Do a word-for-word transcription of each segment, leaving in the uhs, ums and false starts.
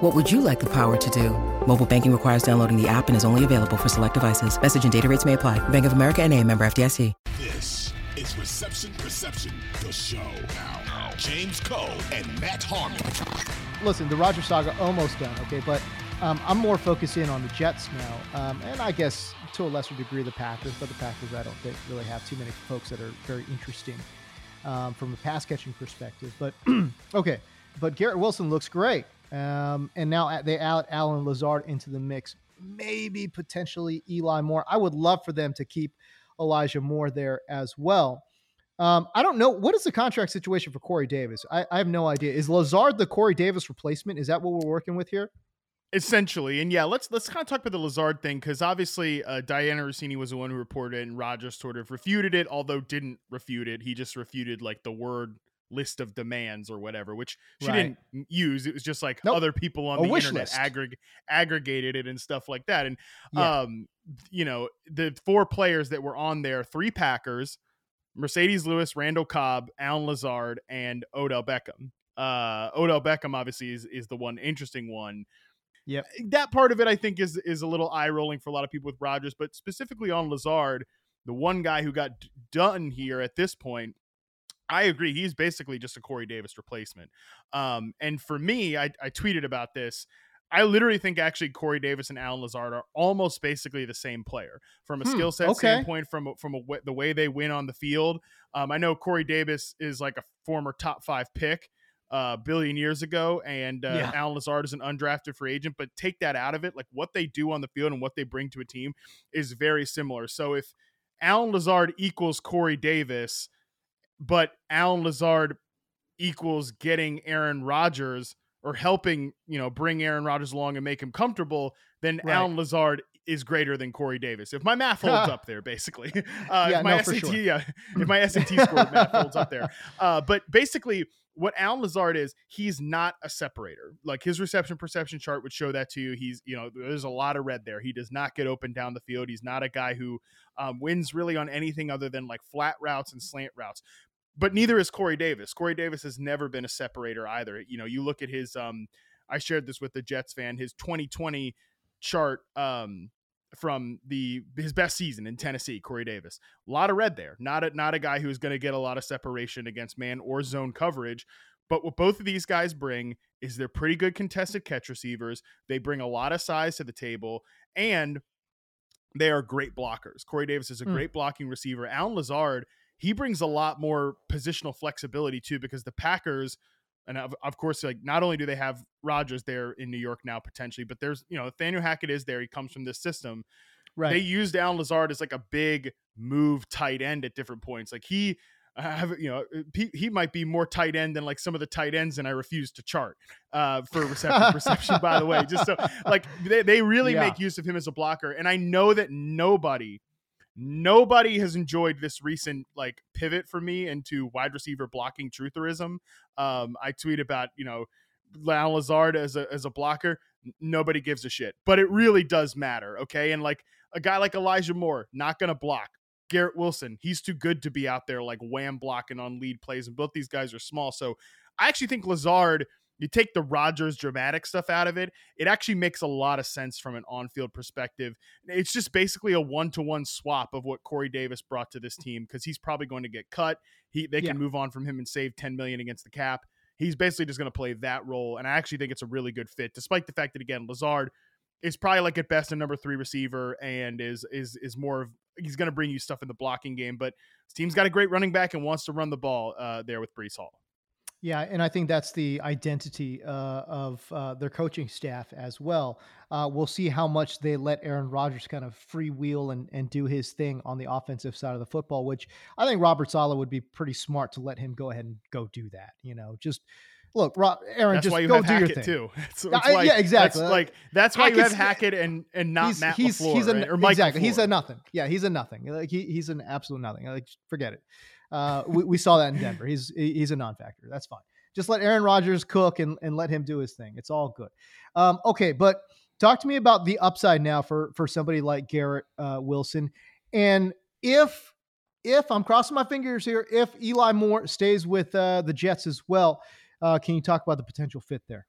What would you like the power to do? Mobile banking requires downloading the app and is only available for select devices. Message and data rates may apply. Bank of America N A, member F D I C. This is Reception Perception, the show. Now, James Cole and Matt Harmon. Listen, the Rodgers saga almost done, okay? But um, I'm more focused in on the Jets now. Um, and I guess to a lesser degree the Packers, but the Packers I don't think really have too many folks that are very interesting um, from a pass-catching perspective. But, okay, but Garrett Wilson looks great. Um, and now they add Allen Lazard into the mix, maybe potentially Eli Moore. I would love for them to keep Elijah Moore there as well. Um, I don't know. What is the contract situation for Corey Davis? I, I have no idea. Is Lazard the Corey Davis replacement? Is that what we're working with here? Essentially. And yeah, let's, let's kind of talk about the Lazard thing. Cause obviously uh, Diana Russini was the one who reported it, and Rodgers sort of refuted it, although didn't refute it. He just refuted like the word list of demands or whatever, which she right. didn't use. It was just like nope. other people on a the internet aggreg- aggregated it and stuff like that. And, yeah. um, you know, the four players that were on there, three Packers, Mercedes Lewis, Randall Cobb, Allen Lazard, and Odell Beckham. Uh, Odell Beckham obviously is, is the one interesting one. Yeah. That part of it, I think is, is a little eye rolling for a lot of people with Rodgers, but specifically on Lazard, the one guy who got d- done here at this point, I agree. He's basically just a Corey Davis replacement. Um, and for me, I, I tweeted about this. I literally think actually Corey Davis and Allen Lazard are almost basically the same player from a hmm, skill set okay. standpoint, from, from a, the way they win on the field. Um, I know Corey Davis is like a former top five pick a uh, billion years ago. And uh, yeah. Allen Lazard is an undrafted free agent, but take that out of it. Like what they do on the field and what they bring to a team is very similar. So if Allen Lazard equals Corey Davis, but Allen Lazard equals getting Aaron Rodgers or helping, you know, bring Aaron Rodgers along and make him comfortable, then right. Allen Lazard is greater than Corey Davis. If my math holds up there, basically, uh, yeah, if my no, S A T, sure. yeah, if my S A T score math holds up there. Uh, but basically what Allen Lazard is, he's not a separator. Like his reception perception chart would show that to you. He's, you know, there's a lot of red there. He does not get open down the field. He's not a guy who um, wins really on anything other than like flat routes and slant routes. But neither is Corey Davis. Corey Davis has never been a separator either. You know, you look at his, um, I shared this with the Jets fan, his twenty twenty chart um, from the his best season in Tennessee, Corey Davis. A lot of red there. Not a, not a guy who's going to get a lot of separation against man or zone coverage. But what both of these guys bring is they're pretty good contested catch receivers. They bring a lot of size to the table. And they are great blockers. Corey Davis is a mm. great blocking receiver. Allen Lazard, he brings a lot more positional flexibility too, because the Packers, and of, of course, like not only do they have Rodgers there in New York now potentially, but there's, you know, Nathaniel Hackett is there. He comes from this system. Right. They used Allen Lazard as like a big move tight end at different points. Like he, uh, you know, he, he might be more tight end than like some of the tight ends, and I refuse to chart uh, for reception perception. By the way, just so like they they really yeah. make use of him as a blocker, and I know that nobody. Nobody has enjoyed this recent like pivot for me into wide receiver blocking trutherism. Um, I tweet about, you know, Allen Lazard as a, as a blocker. Nobody gives a shit, but it really does matter. Okay. And like a guy like Elijah Moore, not going to block. Garrett Wilson, he's too good to be out there like wham blocking on lead plays. And both these guys are small. So I actually think Lazard, you take the Rodgers dramatic stuff out of it, it actually makes a lot of sense from an on-field perspective. It's just basically a one-to-one swap of what Corey Davis brought to this team, because he's probably going to get cut. He They yeah. can move on from him and save ten million dollars against the cap. He's basically just going to play that role, and I actually think it's a really good fit, despite the fact that, again, Lazard is probably like at best a number three receiver and is is is more of, he's going to bring you stuff in the blocking game, but his team's got a great running back and wants to run the ball uh, there with Breece Hall. Yeah, and I think that's the identity uh, of uh, their coaching staff as well. Uh, we'll see how much they let Aaron Rodgers kind of freewheel and, and do his thing on the offensive side of the football, which I think Robert Saleh would be pretty smart to let him go ahead and go do that. You know, just look, Rob, Aaron, that's just why you go have do Hackett your thing. Too. It's, it's I, like, yeah, exactly. That's, like, that's why Hackett's, you have Hackett and, and not he's, Matt he's, LeFleur, he's a, right? or Mike Exactly. LeFleur. He's a nothing. Yeah, he's a nothing. Like he, He's an absolute nothing. Like, forget it. Uh, we, we saw that in Denver. He's he's a non-factor. That's fine. Just let Aaron Rodgers cook and, and let him do his thing. It's all good. Um, okay, but talk to me about the upside now for for somebody like Garrett uh, Wilson. And if if I'm crossing my fingers here, if Eli Moore stays with uh, the Jets as well, uh, can you talk about the potential fit there?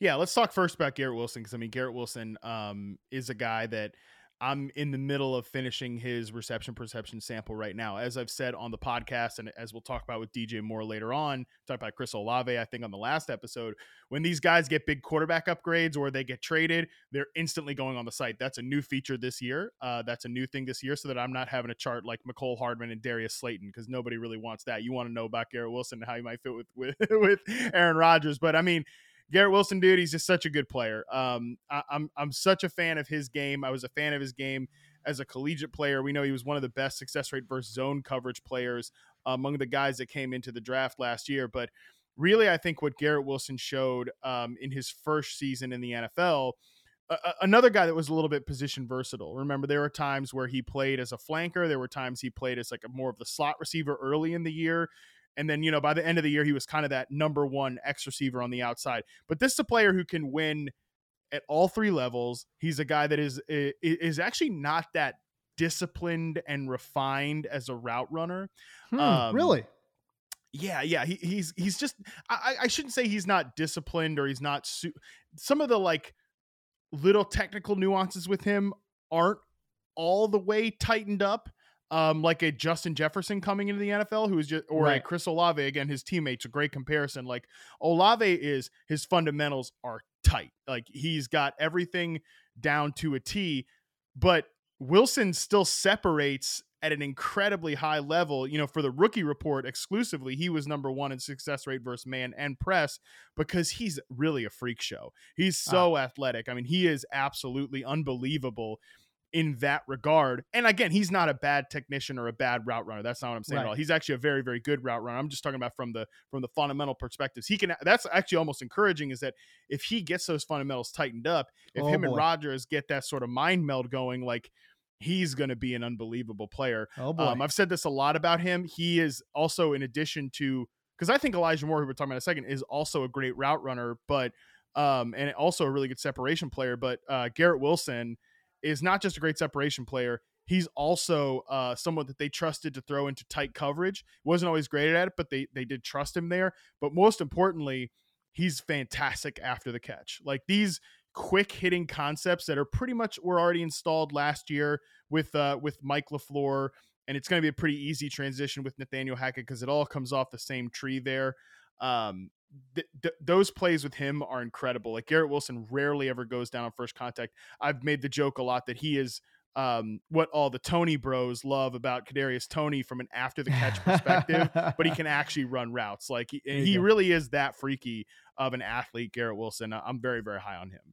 Yeah, let's talk first about Garrett Wilson, because I mean Garrett Wilson um, is a guy that. I'm in the middle of finishing his reception perception sample right now. As I've said on the podcast, and as we'll talk about with D J Moore later on, talk about Chris Olave, I think on the last episode, when these guys get big quarterback upgrades or they get traded, they're instantly going on the site. That's a new feature this year. Uh, that's a new thing this year, so that I'm not having a chart like McCole Hardman and Darius Slayton, because nobody really wants that. You want to know about Garrett Wilson and how you might fit with, with, with Aaron Rodgers. But I mean, Garrett Wilson, dude, he's just such a good player. Um, I, I'm I'm such a fan of his game. I was a fan of his game as a collegiate player. We know he was one of the best success rate versus zone coverage players among the guys that came into the draft last year. But really, I think what Garrett Wilson showed um, in his first season in the N F L, uh, another guy that was a little bit position versatile. Remember, there were times where he played as a flanker. There were times he played as like a more of the slot receiver early in the year. And then, you know, by the end of the year, he was kind of that number one X receiver on the outside. But this is a player who can win at all three levels. He's a guy that is is actually not that disciplined and refined as a route runner. Hmm, um, really? Yeah, yeah. He, he's he's just I, I shouldn't say he's not disciplined or he's not. Su- Some of the like little technical nuances with him aren't all the way tightened up. Um, like a Justin Jefferson coming into the N F L, who is just, or right. a Chris Olave, again, his teammates, a great comparison. Like Olave is, his fundamentals are tight. Like he's got everything down to a T, but Wilson still separates at an incredibly high level. You know, for the rookie report exclusively, he was number one in success rate versus man and press, because he's really a freak show. He's so ah. athletic. I mean, he is absolutely unbelievable in that regard. And again, he's not a bad technician or a bad route runner. That's not what I'm saying right. at all. He's actually a very, very good route runner. I'm just talking about from the, from the fundamental perspectives. He can, that's actually almost encouraging, is that if he gets those fundamentals tightened up, if oh, him boy. and Rodgers get that sort of mind meld going, like he's going to be an unbelievable player. Oh, boy. Um, I've said this a lot about him. He is also, in addition to, cause I think Elijah Moore, who we're talking about in a second, is also a great route runner, but, um, and also a really good separation player, but uh, Garrett Wilson is not just a great separation player. He's also uh, someone that they trusted to throw into tight coverage. Wasn't always great at it, but they they did trust him there. But most importantly, he's fantastic after the catch. Like these quick hitting concepts that are pretty much were already installed last year with uh, with Mike LeFleur, and it's going to be a pretty easy transition with Nathaniel Hackett because it all comes off the same tree there. Um, Th- th- those plays with him are incredible. Like Garrett Wilson rarely ever goes down on first contact. I've made the joke a lot that he is um, what all the Toney bros love about Kadarius Toney from an after the catch perspective, but he can actually run routes. Like he, and he really is that freaky of an athlete, Garrett Wilson. I'm very, very high on him.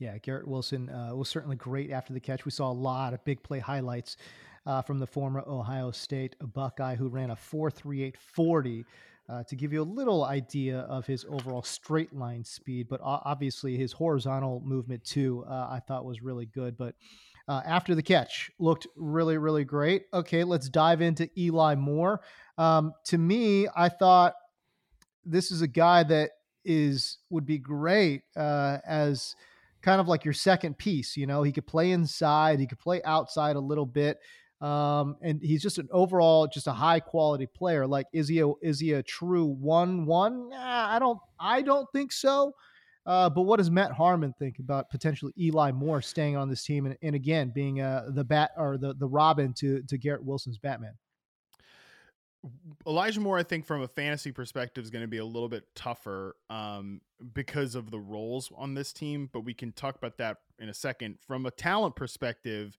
Yeah, Garrett Wilson uh, was certainly great after the catch. We saw a lot of big play highlights uh, from the former Ohio State Buckeye, who ran a four three eight forty uh, to give you a little idea of his overall straight line speed. But obviously his horizontal movement, too, uh, I thought was really good. But uh, after the catch, looked really, really great. Okay, let's dive into Eli Moore. Um, to me, I thought this is a guy that is would be great uh, as – kind of like your second piece. You know, he could play inside, he could play outside a little bit. Um, and he's just an overall, just a high quality player. Like, is he a, is he a true one, one? Nah, I don't, I don't think so. Uh, but what does Matt Harmon think about potentially Eli Moore staying on this team? And, and again, being uh, the bat or the, the Robin to, to Garrett Wilson's Batman. Elijah Moore, I think from a fantasy perspective, is going to be a little bit tougher um, because of the roles on this team, but we can talk about that in a second. From a talent perspective,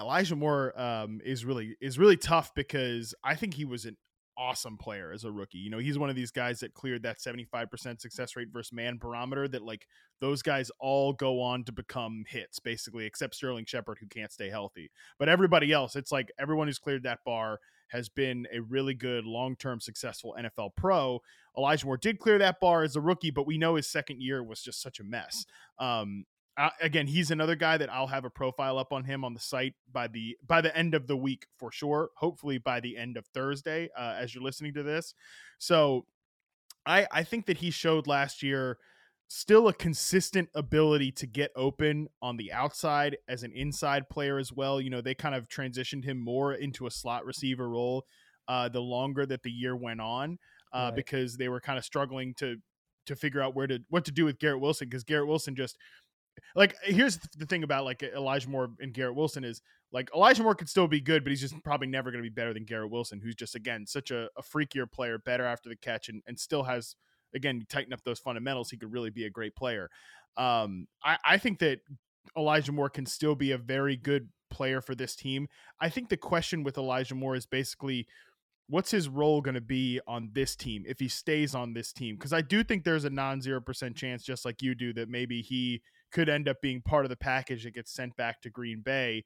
Elijah Moore um, is really, is really tough because I think he was an awesome player as a rookie. You know, he's one of these guys that cleared that seventy-five percent success rate versus man barometer that, like, those guys all go on to become hits basically, except Sterling Shepard, who can't stay healthy, but everybody else, it's like everyone who's cleared that bar has been a really good long-term successful N F L pro. Elijah Moore did clear that bar as a rookie, but we know his second year was just such a mess. Um, Uh, again, he's another guy that I'll have a profile up on him on the site by the by the end of the week for sure. Hopefully by the end of Thursday, uh, as you're listening to this. So I, I think that he showed last year still a consistent ability to get open on the outside as an inside player as well. You know, they kind of transitioned him more into a slot receiver role uh, the longer that the year went on uh, right. because they were kind of struggling to to figure out where to what to do with Garrett Wilson, because Garrett Wilson just... Like, here's the thing about, like, Elijah Moore and Garrett Wilson is, like, Elijah Moore could still be good, but he's just probably never going to be better than Garrett Wilson, who's just, again, such a, a freakier player, better after the catch, and, and still has, again, tighten up those fundamentals. He could really be a great player. Um, I, I think that Elijah Moore can still be a very good player for this team. I think the question with Elijah Moore is basically, what's his role going to be on this team if he stays on this team? Because I do think there's a non-zero percent chance, just like you do, that maybe he – could end up being part of the package that gets sent back to Green Bay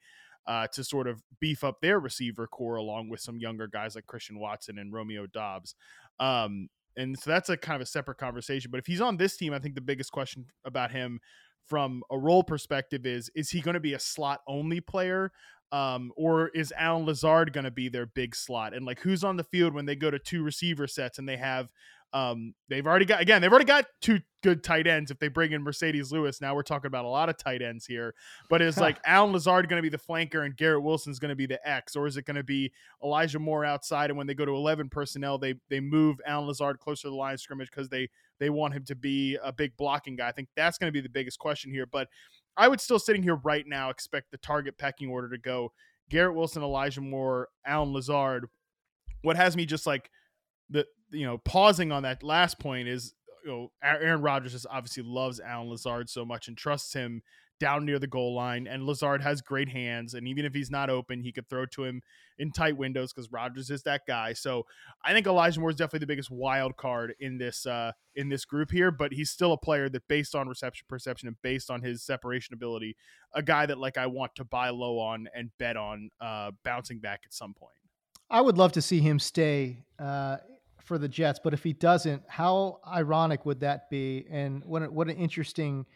uh, to sort of beef up their receiver core along with some younger guys like Christian Watson and Romeo Dobbs. Um, and so that's a kind of a separate conversation. But if he's on this team, I think the biggest question about him from a role perspective is, is he going to be a slot only player? Um, or is Allen Lazard going to be their big slot? And, like, who's on the field when they go to two receiver sets and they have, Um, they've already got, again, they've already got two good tight ends. If they bring in Mercedes Lewis, now we're talking about a lot of tight ends here, but is like Allen Lazard going to be the flanker and Garrett Wilson's going to be the X, or is it going to be Elijah Moore outside? And when they go to eleven personnel, they, they move Allen Lazard closer to the line of scrimmage because they, they want him to be a big blocking guy. I think that's going to be the biggest question here, but I would still, sitting here right now, expect the target pecking order to go Garrett Wilson, Elijah Moore, Allen Lazard. What has me just like the, you know, pausing on that last point is, you know, Aaron Rodgers just obviously loves Allen Lazard so much and trusts him down near the goal line. And Lazard has great hands. And even if he's not open, he could throw to him in tight windows because Rodgers is that guy. So I think Elijah Moore is definitely the biggest wild card in this, uh, in this group here, but he's still a player that, based on reception perception and based on his separation ability, a guy that, like, I want to buy low on and bet on, uh, bouncing back at some point. I would love to see him stay, uh, for the Jets, but if he doesn't, how ironic would that be? And what, what an interesting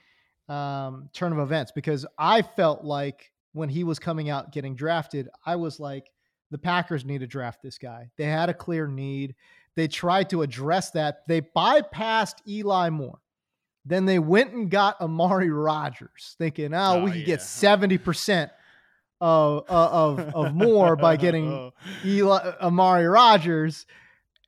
um, turn of events, because I felt like when he was coming out getting drafted, I was like, the Packers need to draft this guy. They had a clear need. They tried to address that. They bypassed Eli Moore. Then they went and got Amari Rodgers, thinking, oh, oh we could yeah. get seventy percent of, of, of Moore by getting oh. Eli, Amari Rodgers.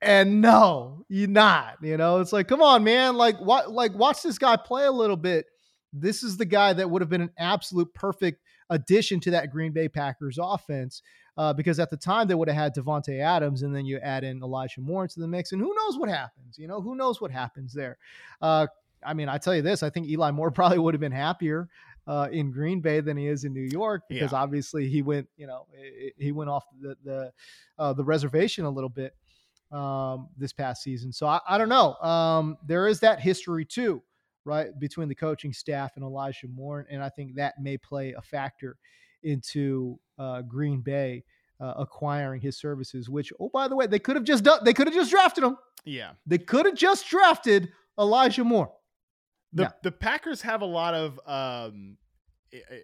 And no, you're not, you know, it's like, come on, man. Like, what, like watch this guy play a little bit. This is the guy that would have been an absolute perfect addition to that Green Bay Packers offense. Uh, because at the time they would have had Devontae Adams, and then you add in Elijah Moore into the mix, and who knows what happens, you know, who knows what happens there. Uh, I mean, I tell you this, I think Eli Moore probably would have been happier uh, in Green Bay than he is in New York, because yeah. obviously he went, you know, it, he went off the, the, uh, the reservation a little bit um, this past season. So I, I don't know. Um, there is that history too, right, between the coaching staff and Elijah Moore. And I think that may play a factor into, uh, Green Bay, uh, acquiring his services, which, oh, by the way, they could have just done, they could have just drafted him. Yeah. They could have just drafted Elijah Moore. The, yeah. the Packers have a lot of, um, it, it,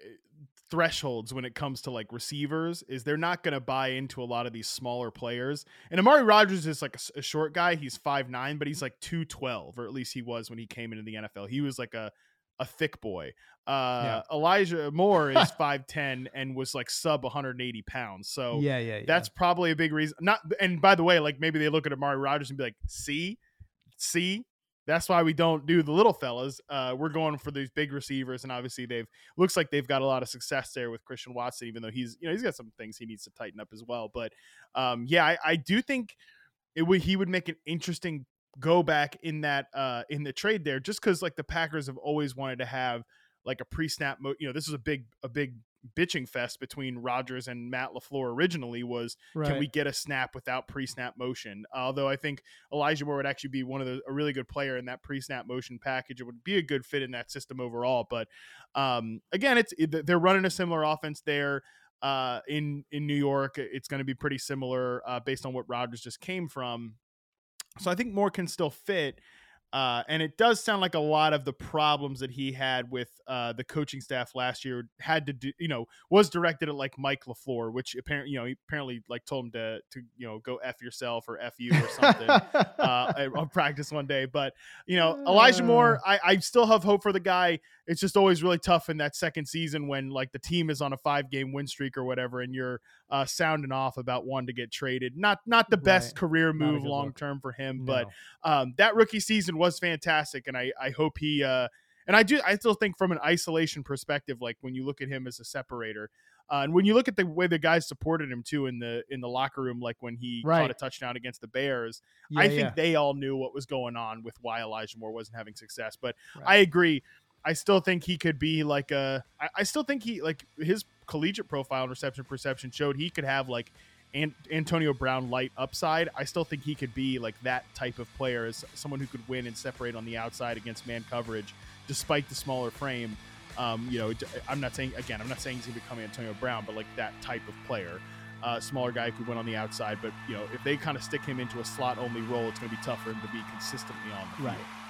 thresholds when it comes to, like, receivers. Is they're not going to buy into a lot of these smaller players, and Amari Rodgers is like a, a short guy. He's five nine, but he's like two twelve, or at least he was when he came into the N F L. He was like a a thick boy. Uh, yeah. Elijah Moore is five ten and was like sub one hundred eighty pounds. So yeah, yeah, yeah, that's probably a big reason. Not, and by the way, like maybe they look at Amari Rodgers and be like, see, see, that's why we don't do the little fellas. Uh, we're going for these big receivers. And obviously they've looks like they've got a lot of success there with Christian Watson, even though he's, you know, he's got some things he needs to tighten up as well. But um, yeah, I, I do think it would, he would make an interesting go back in that uh, in the trade there, just cause like the Packers have always wanted to have like a pre-snap mo- you know, this is a big, a big bitching fest between Rodgers and Matt LeFleur originally was, right. Can we get a snap without pre-snap motion? Although I think Elijah Moore would actually be one of the, a really good player in that pre-snap motion package. It would be a good fit in that system overall. But um, again, it's, it, they're running a similar offense there uh, in, in New York. It's going to be pretty similar uh, based on what Rodgers just came from. So I think Moore can still fit. Uh, and it does sound like a lot of the problems that he had with uh, the coaching staff last year had to do, you know, was directed at like Mike LaFleur, which apparently, you know, he apparently like told him to, to, you know, go F yourself or F you or something uh, on practice one day. But, you know, Elijah Moore, I, I still have hope for the guy. It's just always really tough in that second season when like the team is on a five game win streak or whatever, and you're uh, sounding off about one to get traded. Not, not the best right. career move long-term for him, no. but um, that rookie season was, was fantastic, and I I hope he uh and I do I still think from an isolation perspective, like when you look at him as a separator uh, and when you look at the way the guys supported him too in the in the locker room, like when he right. caught a touchdown against the Bears, yeah, I think yeah. they all knew what was going on with why Elijah Moore wasn't having success. But right. I agree, I still think he could be like a I, I still think he like his collegiate profile and reception perception showed he could have like And Antonio Brown light upside. I still think he could be like that type of player, as someone who could win and separate on the outside against man coverage, despite the smaller frame. Um, you know, I'm not saying again, I'm not saying he's gonna become Antonio Brown, but like that type of player, uh, smaller guy who could win on the outside. But you know, if they kind of stick him into a slot only role, it's gonna be tough for him to be consistently on the field. Right.